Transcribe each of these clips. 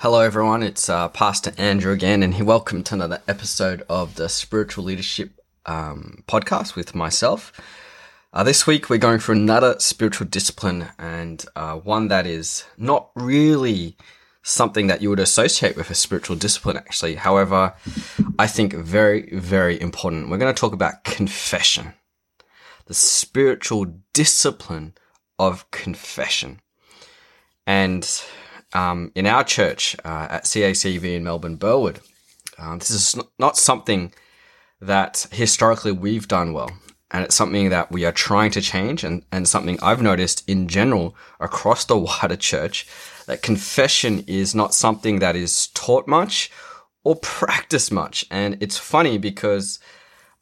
Hello everyone, it's Pastor Andrew again, and welcome to another episode of the Spiritual Leadership podcast with myself. This week we're going for another spiritual discipline, and one that is not really something that you would associate with a spiritual discipline actually. However, I think very, very important. We're going to talk about confession, the spiritual discipline of confession. And in our church at CACV in Melbourne, Burwood, this is not something that historically we've done well, and it's something that we are trying to change, and something I've noticed in general across the wider church, that confession is not something that is taught much or practiced much. And it's funny because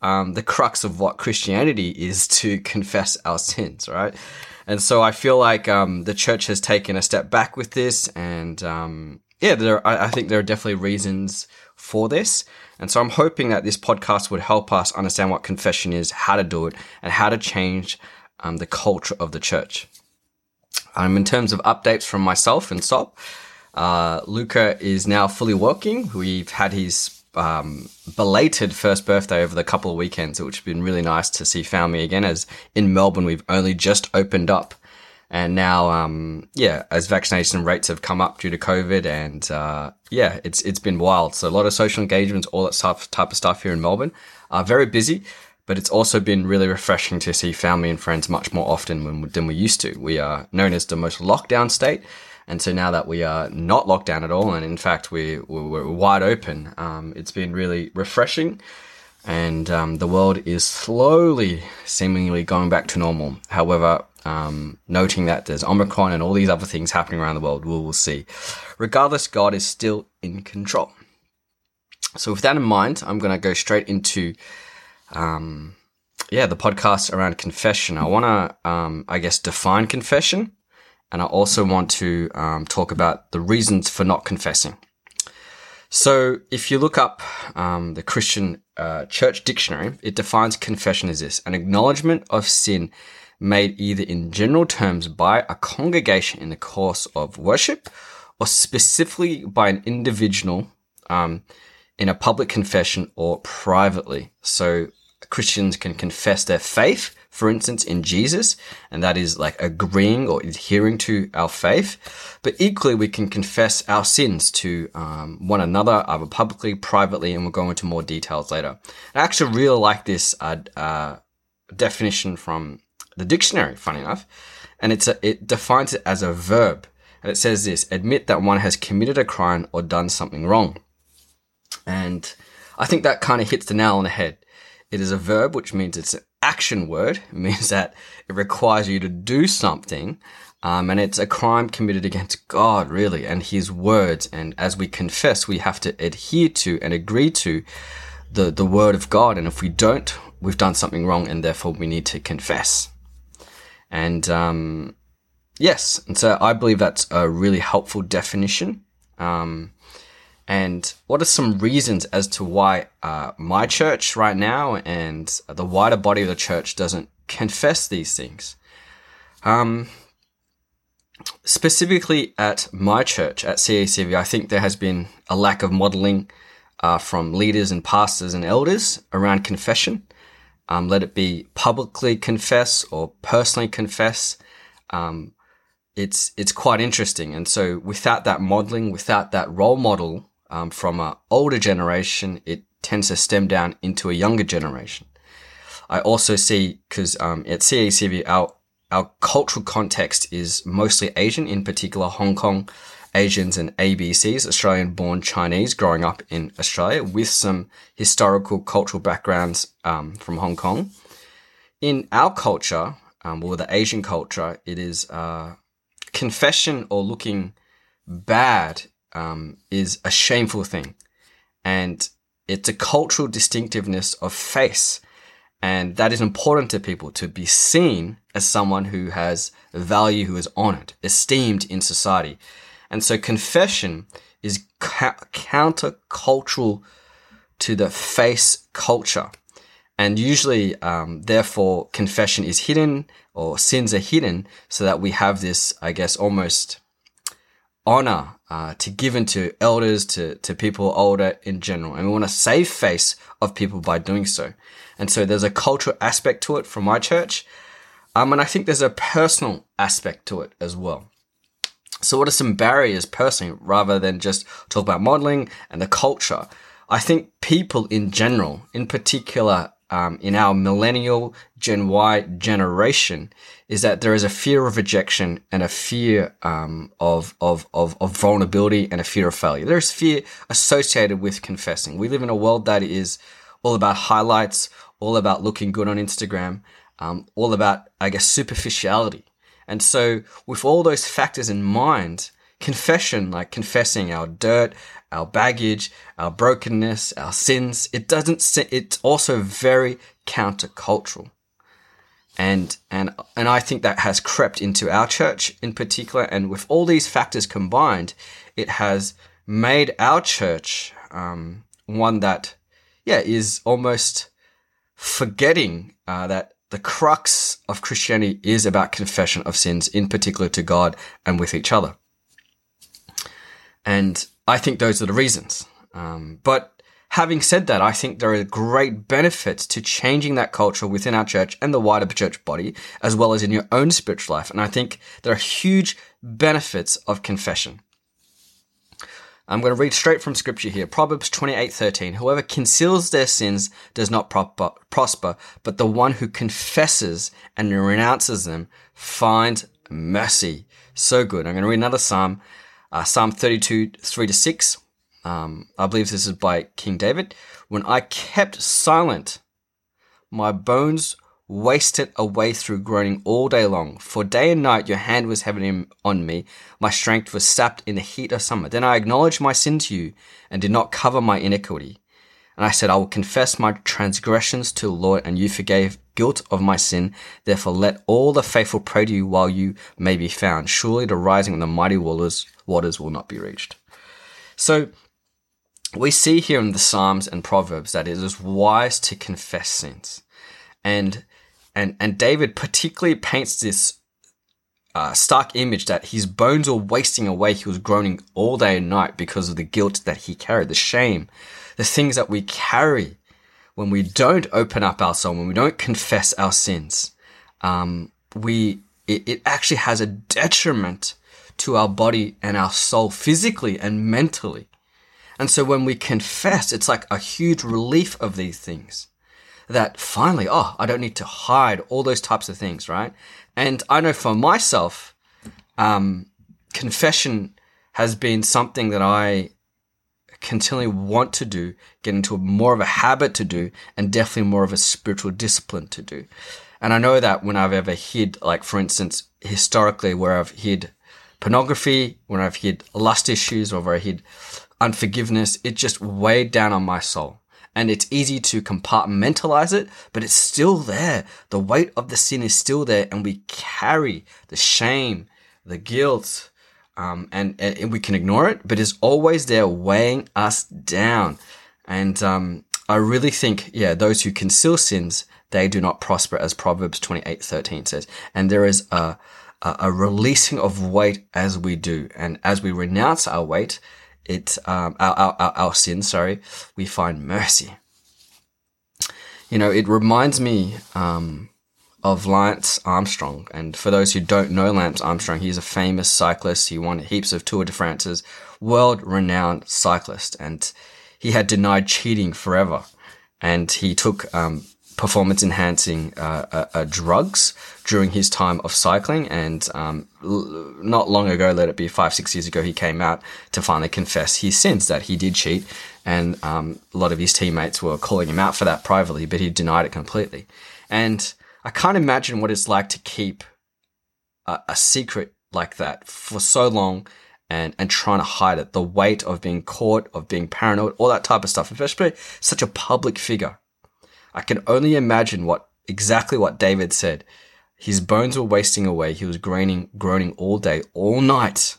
the crux of what Christianity is to confess our sins, right? And so I feel like the church has taken a step back with this, and I think there are definitely reasons for this. And so I'm hoping that this podcast would help us understand what confession is, how to do it, and how to change the culture of the church. In terms of updates from myself and SOP, Luca is now fully working. We've had his belated first birthday over the couple of weekends, which has been really nice to see family again, as in Melbourne we've only just opened up, and now as vaccination rates have come up due to COVID, and it's been wild. So a lot of social engagements, all that type of stuff here in Melbourne, are very busy, but it's also been really refreshing to see family and friends much more often than we used to. We are known as the most locked down state, and so now that we are not locked down at all, and in fact we're wide open, it's been really refreshing, and the world is slowly, seemingly going back to normal. However, noting that there's Omicron and all these other things happening around the world, we'll see. Regardless, God is still in control. So with that in mind, I'm going to go straight into the podcast around confession. I want to, define confession. And I also want to talk about the reasons for not confessing. So if you look up the Christian Church Dictionary, it defines confession as this: an acknowledgement of sin made either in general terms by a congregation in the course of worship, or specifically by an individual in a public confession or privately. So Christians can confess their faith, for instance, in Jesus, and that is like agreeing or adhering to our faith. But equally, we can confess our sins to one another, either publicly, privately, and we'll go into more details later. I actually really like this definition from the dictionary, funny enough, and it defines it as a verb, and it says this: admit that one has committed a crime or done something wrong. And I think that kind of hits the nail on the head. It is a verb, which means it's an action word. It means that it requires you to do something, and it's a crime committed against God, really, and His words. And as we confess, we have to adhere to and agree to the word of God. And if we don't, we've done something wrong, and therefore we need to confess. And and so I believe that's a really helpful definition. And what are some reasons as to why my church right now and the wider body of the church doesn't confess these things? Specifically at my church, at CACV, I think there has been a lack of modeling from leaders and pastors and elders around confession. Let it be publicly confess or personally confess. It's quite interesting. And so without that modeling, without that role model, from an older generation, it tends to stem down into a younger generation. I also see, because at CACV, our cultural context is mostly Asian, in particular Hong Kong Asians and ABCs, Australian-born Chinese growing up in Australia, with some historical cultural backgrounds from Hong Kong. In our culture, or the Asian culture, it is confession or looking bad is a shameful thing, and it's a cultural distinctiveness of face, and that is important to people, to be seen as someone who has value, who is honored, esteemed in society. And so confession is counter-cultural to the face culture, and usually therefore confession is hidden, or sins are hidden, so that we have this almost honor to give into elders, to people older in general. And we want to save face of people by doing so. And so there's a cultural aspect to it from my church. And I think there's a personal aspect to it as well. So what are some barriers personally, rather than just talk about modeling and the culture? I think people in general, in particular, in our millennial Gen Y generation, is that there is a fear of rejection and a fear of vulnerability and a fear of failure. There's fear associated with confessing. We live in a world that is all about highlights, all about looking good on Instagram, all about, I guess, superficiality. And so with all those factors in mind, confession, like confessing our dirt, our baggage, our brokenness, our sins, it's also very countercultural. And I think that has crept into our church in particular. And with all these factors combined, it has made our church, one that, is almost forgetting, that the crux of Christianity is about confession of sins, in particular to God and with each other. And I think those are the reasons. But having said that, I think there are great benefits to changing that culture within our church and the wider church body, as well as in your own spiritual life. And I think there are huge benefits of confession. I'm going to read straight from scripture here. Proverbs 28:13. Whoever conceals their sins does not prosper, but the one who confesses and renounces them finds mercy. So good. I'm going to read another psalm. Psalm 32:3-6, I believe this is by King David. When I kept silent, my bones wasted away through groaning all day long. For day and night your hand was heavy on me. My strength was sapped in the heat of summer. Then I acknowledged my sin to you and did not cover my iniquity. And I said, I will confess my transgressions to the Lord, and you forgave guilt of my sin. Therefore, let all the faithful pray to you while you may be found. Surely the rising of the mighty waters will not be reached. So we see here in the Psalms and Proverbs that it is wise to confess sins. And David particularly paints this stark image that his bones were wasting away. He was groaning all day and night because of the guilt that he carried, the shame, the things that we carry when we don't open up our soul, when we don't confess our sins. It actually has a detriment to our body and our soul physically and mentally. And so when we confess, it's like a huge relief of these things, that finally, I don't need to hide all those types of things, right? And I know for myself, confession has been something that I continually want to do, get into more of a habit to do, and definitely more of a spiritual discipline to do. And I know that when I've ever hid, like for instance, historically where I've hid pornography, when I've hid lust issues, or where I hid unforgiveness, it just weighed down on my soul. And it's easy to compartmentalize it, but it's still there. The weight of the sin is still there, and we carry the shame, the guilt, and we can ignore it, but it's always there weighing us down. And I really think, those who conceal sins, they do not prosper, as Proverbs 28:13 says. And there is a releasing of weight as we do. And as we renounce our weight, our sin, we find mercy. It reminds me of Lance Armstrong. And for those who don't know Lance Armstrong, he's a famous cyclist. He won heaps of Tour de France's, world-renowned cyclist. And he had denied cheating forever. And he took performance-enhancing drugs during his time of cycling. And not long ago, let it be 5-6 years ago, he came out to finally confess his sins, that he did cheat. And a lot of his teammates were calling him out for that privately, but he denied it completely. And I can't imagine what it's like to keep a secret like that for so long and trying to hide it. The weight of being caught, of being paranoid, all that type of stuff, especially such a public figure. I can only imagine exactly what David said. His bones were wasting away. He was groaning all day, all night.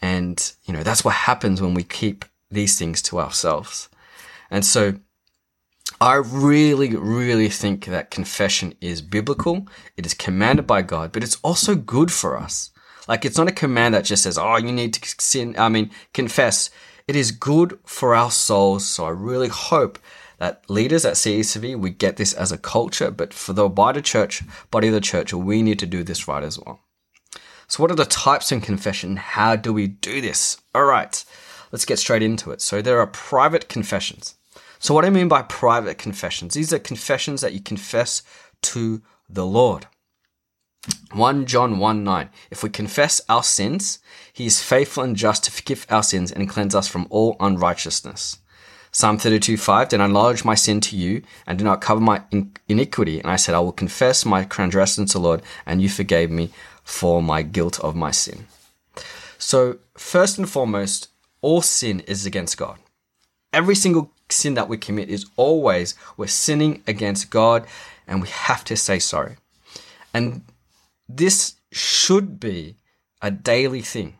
And, that's what happens when we keep these things to ourselves. And so I really, really think that confession is biblical. It is commanded by God, but it's also good for us. Like, it's not a command that just says, oh, you need to confess. It is good for our souls. So I really hope that leaders at CACV, we get this as a culture, but for the wider church, body of the church, we need to do this right as well. So what are the types in confession? How do we do this? All right, let's get straight into it. So there are private confessions. So what I mean by private confessions, these are confessions that you confess to the Lord. 1 John 1:9. If we confess our sins, he is faithful and just to forgive our sins and cleanse us from all unrighteousness. Psalm 32:5. Then I acknowledge my sin to you and do not cover my iniquity. And I said, I will confess my transgression to the Lord, and you forgave me for my guilt of my sin. So first and foremost, all sin is against God. Every single sin that we commit is always we're sinning against God, and we have to say sorry. And this should be a daily thing.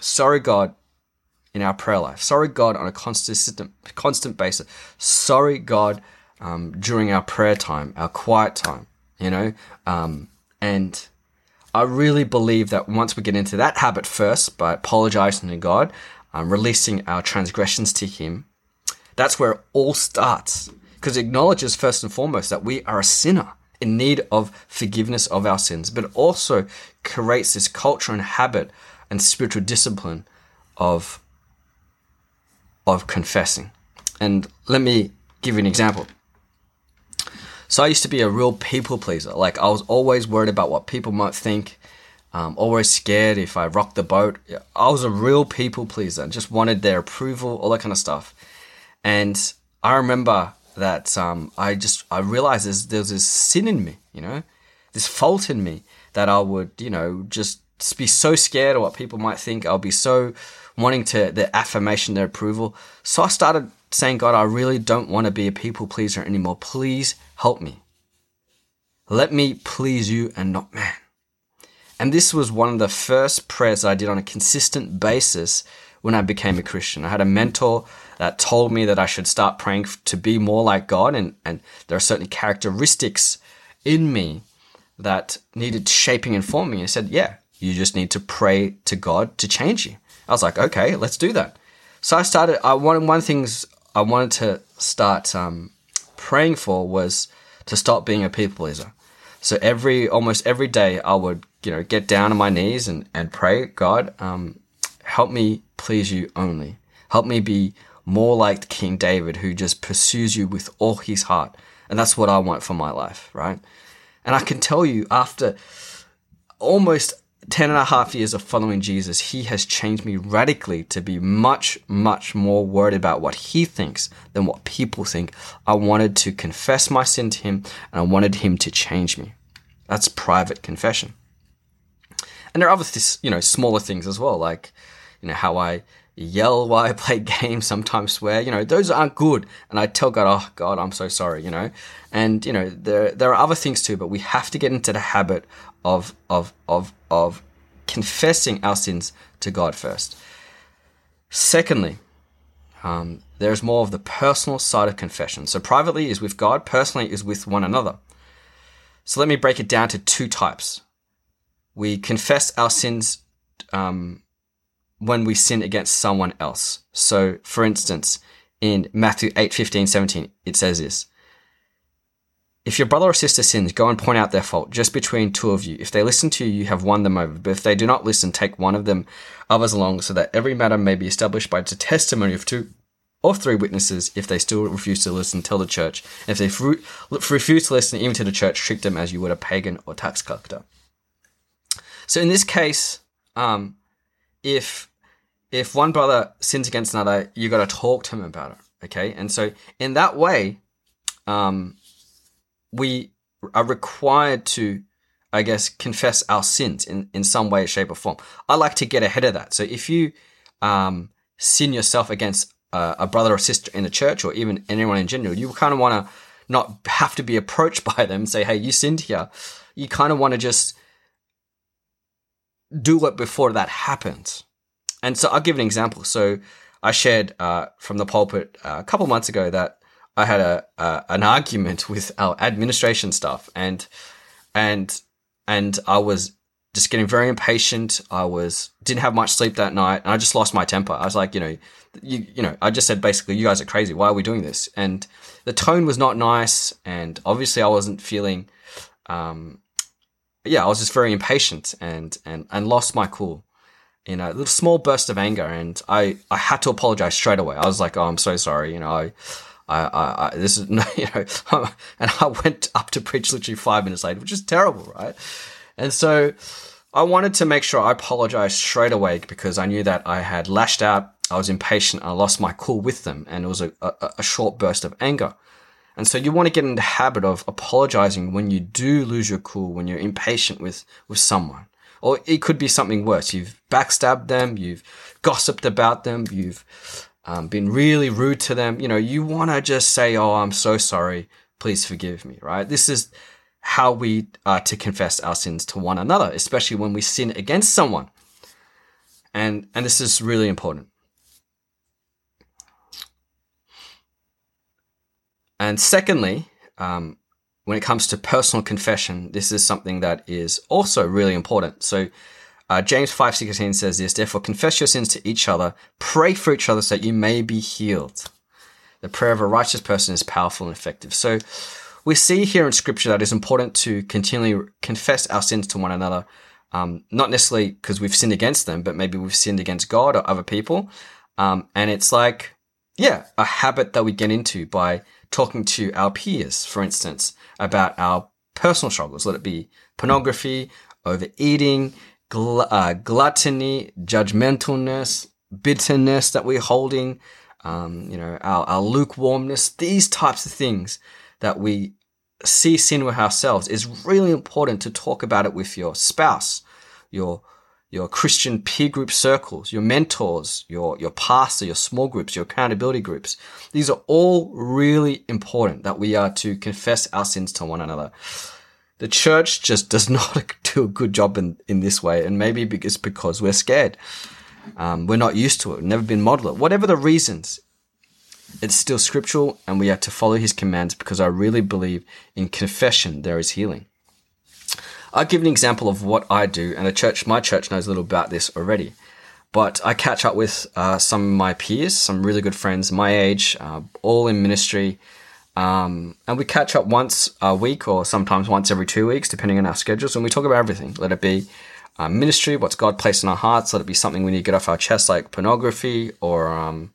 Sorry, God, in our prayer life. Sorry, God, on a constant basis. Sorry, God, during our prayer time, our quiet time, and I really believe that once we get into that habit first, by apologizing to God, releasing our transgressions to him, that's where it all starts, because it acknowledges first and foremost that we are a sinner in need of forgiveness of our sins, but also creates this culture and habit and spiritual discipline of confessing. And let me give you an example. So I used to be a real people pleaser. Like, I was always worried about what people might think, always scared if I rocked the boat. I was a real people pleaser and just wanted their approval, all that kind of stuff. And I remember that I realized there's this sin in me, this fault in me that I would, just be so scared of what people might think. I'll be so wanting their affirmation, their approval. So I started saying, God, I really don't want to be a people pleaser anymore. Please help me. Let me please you and not man. And this was one of the first prayers I did on a consistent basis when I became a Christian. I had a mentor that told me that I should start praying to be more like God, and there are certain characteristics in me that needed shaping and forming. He said, yeah, you just need to pray to God to change you. I was like, okay, let's do that. So I wanted to start praying for was to stop being a people pleaser. So almost every day I would, get down on my knees and pray, God, help me please you only. Help me be more like King David, who just pursues you with all his heart. And that's what I want for my life, right? And I can tell you, after almost 10.5 years of following Jesus, he has changed me radically to be much, much more worried about what he thinks than what people think. I wanted to confess my sin to him, and I wanted him to change me. That's private confession. And there are other, smaller things as well, like, how I yell while I play games, sometimes swear, those aren't good. And I tell God, oh God, I'm so sorry, and there are other things too, but we have to get into the habit of confessing our sins to God first. Secondly, there's more of the personal side of confession. So privately is with God, personally is with one another. So let me break it down to two types. We confess our sins, when we sin against someone else. So for instance, in Matthew 8:15-17, it says this: if your brother or sister sins, go and point out their fault just between two of you. If they listen to you, you have won them over. But if they do not listen, take one of them others along, so that every matter may be established by the testimony of two or three witnesses. If they still refuse to listen, tell the church. And if they refuse to listen even to the church, treat them as you would a pagan or tax collector. So in this case, if one brother sins against another, you got to talk to him about it, okay? And so in that way, we are required to, confess our sins in some way, shape, or form. I like to get ahead of that. So if you sin yourself against a brother or sister in the church, or even anyone in general, you kind of want to not have to be approached by them and say, hey, you sinned here. You kind of want to just do it before that happens. And so I'll give an example. So I shared from the pulpit a couple of months ago that I had an argument with our administration staff, and I was just getting very impatient. I didn't have much sleep that night, and I just lost my temper. I was like, I just said basically, you guys are crazy. Why are we doing this? And the tone was not nice, and obviously I wasn't feeling. I was just very impatient and lost my cool in a little small burst of anger, and I had to apologize straight away. I was like, oh, I'm so sorry. And I went up to preach literally 5 minutes later, which is terrible, right? And so I wanted to make sure I apologized straight away because I knew that I had lashed out, I was impatient, I lost my cool with them, and it was a short burst of anger. And so you want to get in the habit of apologizing when you do lose your cool, when you're impatient with someone. Or it could be something worse. You've backstabbed them, you've gossiped about them, you've been really rude to them. You want to just say, oh, I'm so sorry, please forgive me, right? This is how we are to confess our sins to one another, especially when we sin against someone. And this is really important. And secondly, when it comes to personal confession, this is something that is also really important. So James 5:16 says this, therefore confess your sins to each other, pray for each other so that you may be healed. The prayer of a righteous person is powerful and effective. So we see here in Scripture that it's important to continually confess our sins to one another, not necessarily because we've sinned against them, but maybe we've sinned against God or other people. And it's like, a habit that we get into by talking to our peers, for instance, about our personal struggles, let it be pornography, overeating, gluttony, judgmentalness, bitterness that we're holding, our lukewarmness. These types of things that we see sin with ourselves is really important to talk about it with your spouse, your Christian peer group circles, your mentors, your pastor, your small groups, your accountability groups. These are all really important that we are to confess our sins to one another. The church just does not do a good job in this way, and maybe it's because we're scared. We're not used to it, never been modeled. Whatever the reasons, it's still scriptural, and we have to follow his commands because I really believe in confession there is healing. I'll give an example of what I do, and my church knows a little about this already, but I catch up with some of my peers, some really good friends my age, all in ministry, and we catch up once a week or sometimes once every 2 weeks, depending on our schedules, and we talk about everything. Let it be ministry, what's God placed in our hearts, let it be something we need to get off our chest like pornography or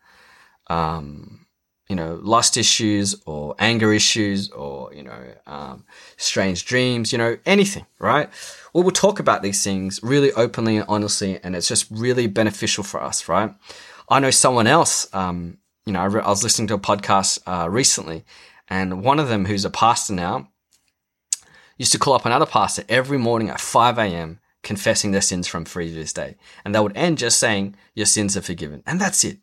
lust issues or anger issues or, strange dreams, anything, right? Well, we'll talk about these things really openly and honestly, and it's just really beneficial for us, right? I know someone else, I was listening to a podcast recently, and one of them who's a pastor now used to call up another pastor every morning at 5 a.m. confessing their sins from previous day. And they would end just saying, your sins are forgiven. And that's it,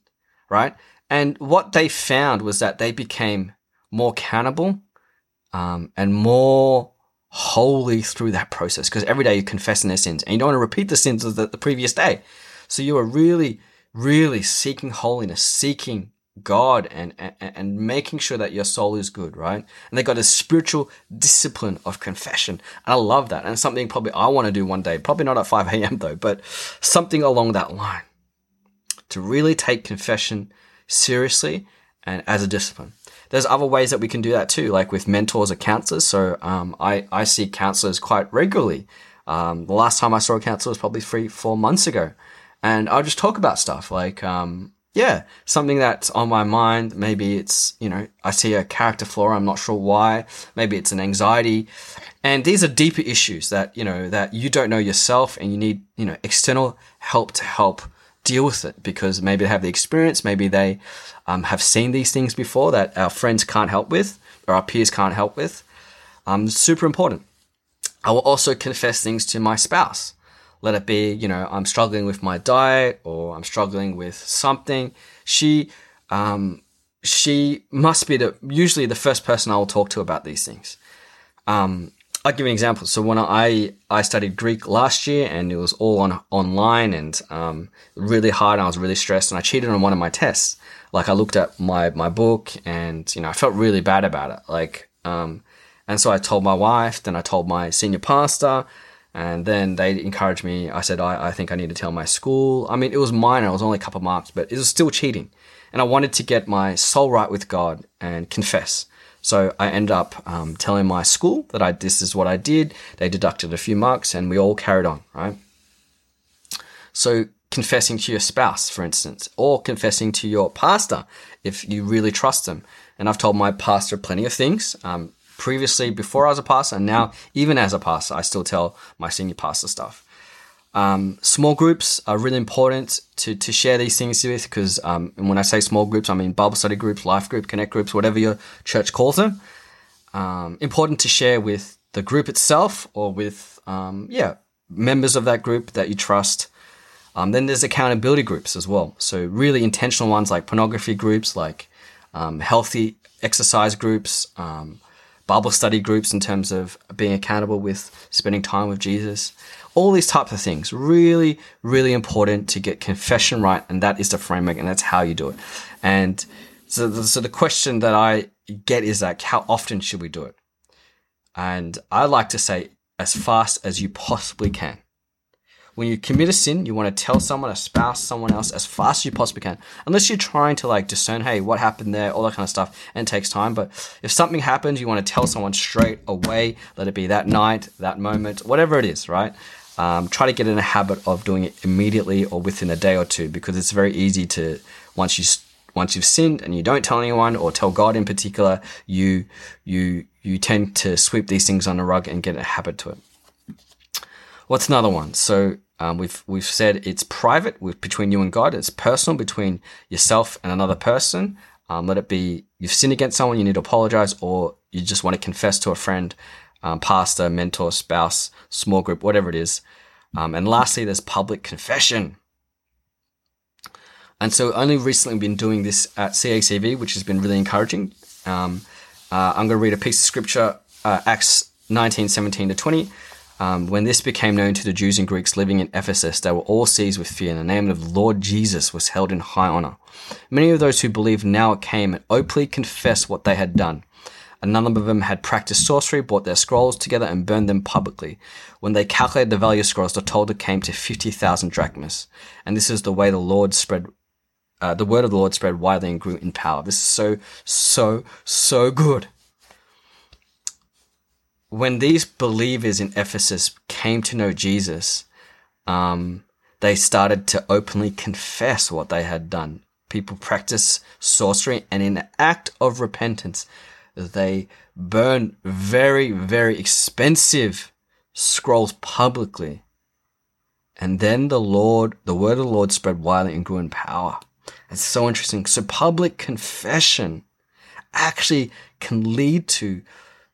right? And what they found was that they became more accountable and more holy through that process, because every day you're confessing their sins and you don't want to repeat the sins of the previous day. So you are really, really seeking holiness, seeking God and making sure that your soul is good, right? And they got a spiritual discipline of confession. And I love that. And it's something probably I want to do one day, probably not at 5 a.m. though, but something along that line to really take confession seriously and as a discipline. There's other ways that we can do that too, like with mentors or counselors. So I see counselors quite regularly. The last time I saw a counselor was probably 3-4 months ago, and I'll just talk about stuff like something that's on my mind. Maybe it's I see a character flaw, I'm not sure why. Maybe it's an anxiety, and these are deeper issues that that you don't know yourself, and you need external help to help deal with it, because maybe they have the experience, maybe they have seen these things before that our friends can't help with or our peers can't help with. Super important. I will also confess things to my spouse. Let it be, I'm struggling with my diet or I'm struggling with something. She must be usually the first person I will talk to about these things. I'll give you an example. So when I studied Greek last year, and it was all online and really hard, and I was really stressed, and I cheated on one of my tests. Like I looked at my book, and I felt really bad about it. And so I told my wife, then I told my senior pastor, And then they encouraged me. I said, I think I need to tell my school. I mean, it was minor. It was only a couple of marks, but it was still cheating. And I wanted to get my soul right with God and confess. So I ended up telling my school that this is what I did. They deducted a few marks and we all carried on, right? So confessing to your spouse, for instance, or confessing to your pastor if you really trust them. And I've told my pastor plenty of things. Previously, before I was a pastor, and now even as a pastor, I still tell my senior pastor stuff. Small groups are really important to share these things with, because and when I say small groups, I mean Bible study groups, life group, connect groups, whatever your church calls them. Important to share with the group itself or with members of that group that you trust. Then there's accountability groups as well. So really intentional ones like pornography groups, like healthy exercise groups, Bible study groups in terms of being accountable with spending time with Jesus. All these types of things, really, really important to get confession right, and that is the framework, and that's how you do it. And so the question that I get is like, how often should we do it? And I like to say, as fast as you possibly can. When you commit a sin, you want to tell someone, a spouse, someone else, as fast as you possibly can. Unless you're trying to like discern, hey, what happened there, all that kind of stuff, and it takes time. But if something happens, you want to tell someone straight away, let it be that night, that moment, whatever it is, right? Try to get in a habit of doing it immediately or within a day or two, because it's very easy to, once you've sinned and you don't tell anyone or tell God in particular, you tend to sweep these things on the rug and get a habit to it. What's another one? So we've said it's private, between you and God. It's personal, between yourself and another person. Let it be you've sinned against someone, you need to apologize, or you just want to confess to a friend, pastor, mentor, spouse, small group, whatever it is. And lastly, there's public confession. And so only recently been doing this at CACV, which has been really encouraging. I'm going to read a piece of scripture, Acts 19:17-20. When this became known to the Jews and Greeks living in Ephesus, they were all seized with fear, and the name of the Lord Jesus was held in high honor. Many of those who believed now came and openly confessed what they had done. And none of them had practiced sorcery, bought their scrolls together, and burned them publicly. When they calculated the value of scrolls, the total came to 50,000 drachmas. And this is the way the word of the Lord spread widely and grew in power. This is so good. When these believers in Ephesus came to know Jesus, they started to openly confess what they had done. People practice sorcery, and in an act of repentance, they burn very, very expensive scrolls publicly. And then the word of the Lord spread widely and grew in power. It's so interesting. So public confession actually can lead to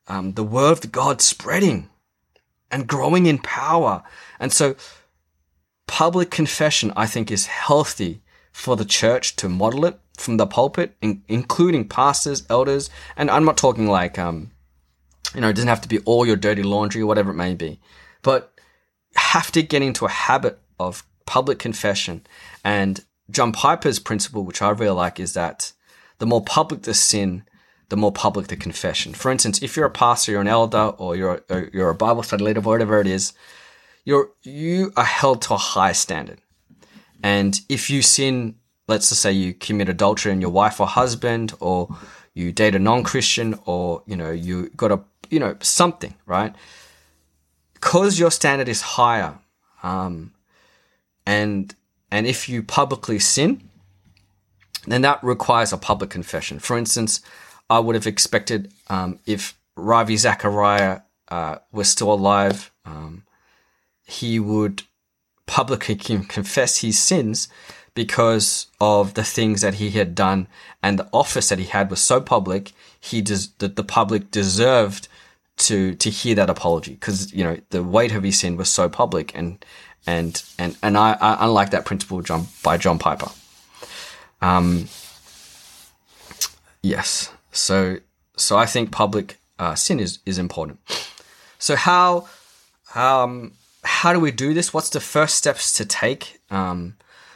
the word of God spreading and growing in power. And so public confession, I think, is healthy for the church to model it from the pulpit, including pastors, elders. And I'm not talking like, it doesn't have to be all your dirty laundry or whatever it may be, but you have to get into a habit of public confession. And John Piper's principle, which I really like, is that the more public the sin, the more public the confession. For instance, if you're a pastor, you're an elder, or you're a Bible study leader, whatever it is, you are held to a high standard. And if you sin, let's just say you commit adultery in your wife or husband, or you date a non-Christian, or you got a something, right? Because your standard is higher, and if you publicly sin, then that requires a public confession. For instance, I would have expected if Ravi Zachariah was still alive, he would publicly confess his sins because of the things that he had done, and the office that he had was so public, that the public deserved to hear that apology, because the weight of his sin was so public, and I like that principle by John Piper. Yes. So I think public sin is important. So how do we do this? What's the first steps to take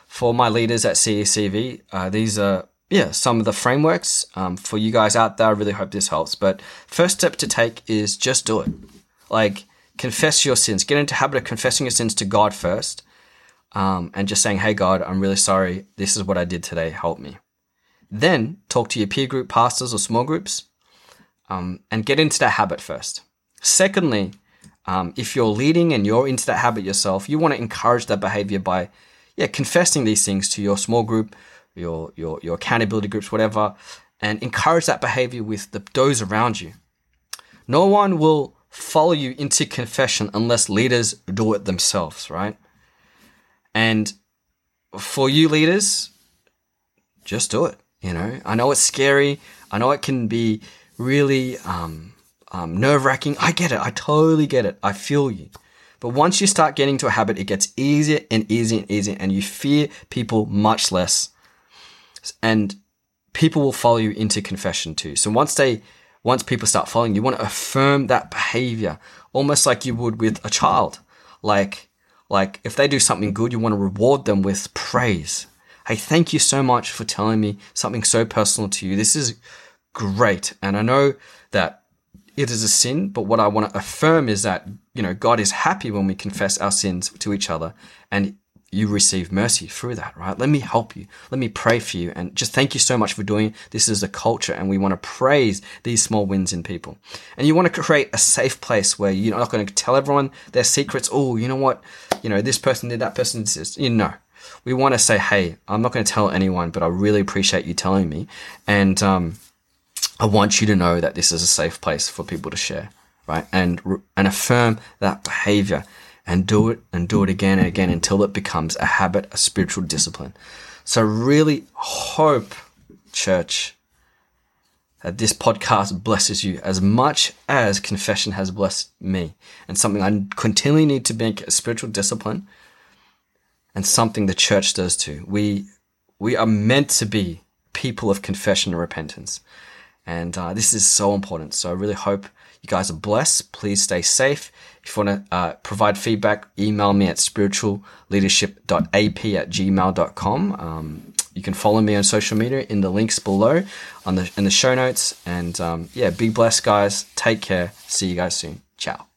for my leaders at CACV? These are some of the frameworks for you guys out there. I really hope this helps. But first step to take is just do it. Like confess your sins. Get into the habit of confessing your sins to God first, and just saying, hey, God, I'm really sorry. This is what I did today. Help me. Then talk to your peer group, pastors, or small groups, and get into that habit first. Secondly, if you're leading and you're into that habit yourself, you want to encourage that behavior by confessing these things to your small group, your accountability groups, whatever, and encourage that behavior with those around you. No one will follow you into confession unless leaders do it themselves, right? And for you leaders, just do it. You know, I know it's scary. I know it can be really nerve-wracking. I get it. I totally get it. I feel you. But once you start getting to a habit, it gets easier and easier and easier, and you fear people much less. And people will follow you into confession too. So once people start following, you want to affirm that behavior, almost like you would with a child. Like if they do something good, you want to reward them with praise. Hey, thank you so much for telling me something so personal to you. This is great. And I know that it is a sin, but what I want to affirm is that, you know, God is happy when we confess our sins to each other, and you receive mercy through that, right? Let me help you. Let me pray for you. And just thank you so much for doing it. This is the culture, and we want to praise these small wins in people. And you want to create a safe place where you're not going to tell everyone their secrets. Oh, you know what? You know, this person did, that person did. You know, we want to say, hey, I'm not going to tell anyone, but I really appreciate you telling me. And I want you to know that this is a safe place for people to share, right? And affirm that behavior. And do it and do it again and again until it becomes a habit, a spiritual discipline. So really hope, church, that this podcast blesses you as much as confession has blessed me. And something I continually need to make a spiritual discipline, and something the church does too. We are meant to be people of confession and repentance. And this is so important. So I really hope you guys are blessed. Please stay safe. If you want to provide feedback, email me at spiritualleadership.ap@gmail.com. You can follow me on social media in the links below in the show notes. And be blessed, guys. Take care. See you guys soon. Ciao.